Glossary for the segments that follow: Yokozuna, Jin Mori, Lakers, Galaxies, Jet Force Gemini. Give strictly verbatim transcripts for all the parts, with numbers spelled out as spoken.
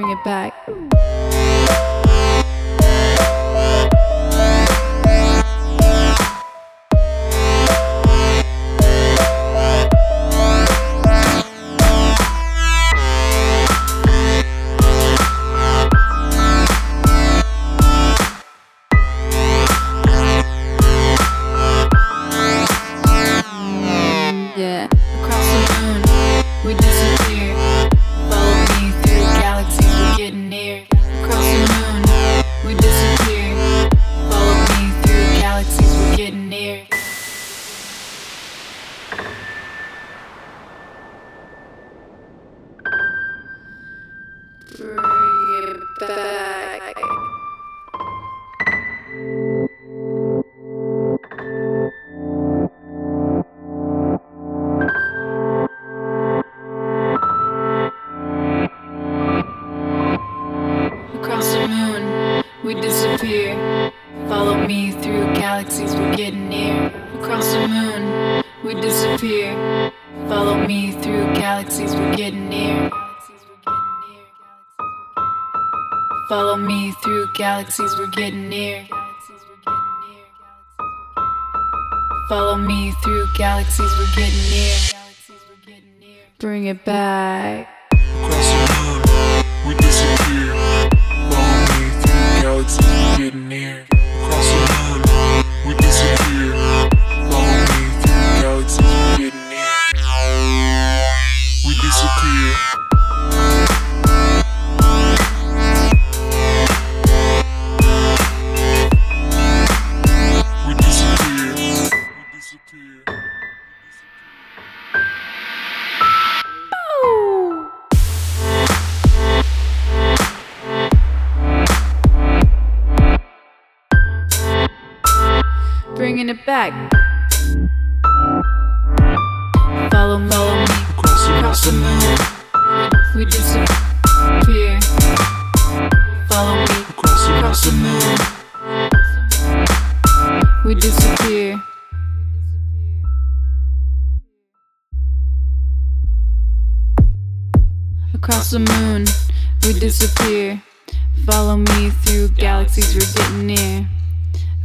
bring it back. Yeah, across the moon, we disappear. Follow me through galaxies, we're getting near. Across the moon, we disappear. Follow me through galaxies, we're getting near. Bring it back. Across the moon, we disappear. Follow me through galaxies, we're getting near. Across the moon, we disappear. Follow me through galaxies, we're getting near. Follow me through galaxies, we're getting near. Follow me through galaxies, we're getting near. Bring it back. Across the moon, we disappear. We're getting near. Across the moon, we disappear. Follow me through galaxies, we're getting near. We disappear. Bringing it back. Follow me across the moon. We disappear. Follow me across the moon. We disappear. Across the moon, we disappear. Follow me through galaxies, we're getting near.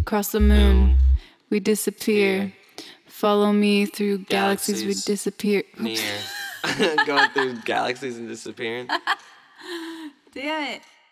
Across the moon, we disappear. Follow me through galaxies, galaxies we disappear. Near. Going through galaxies and disappearing. Damn it.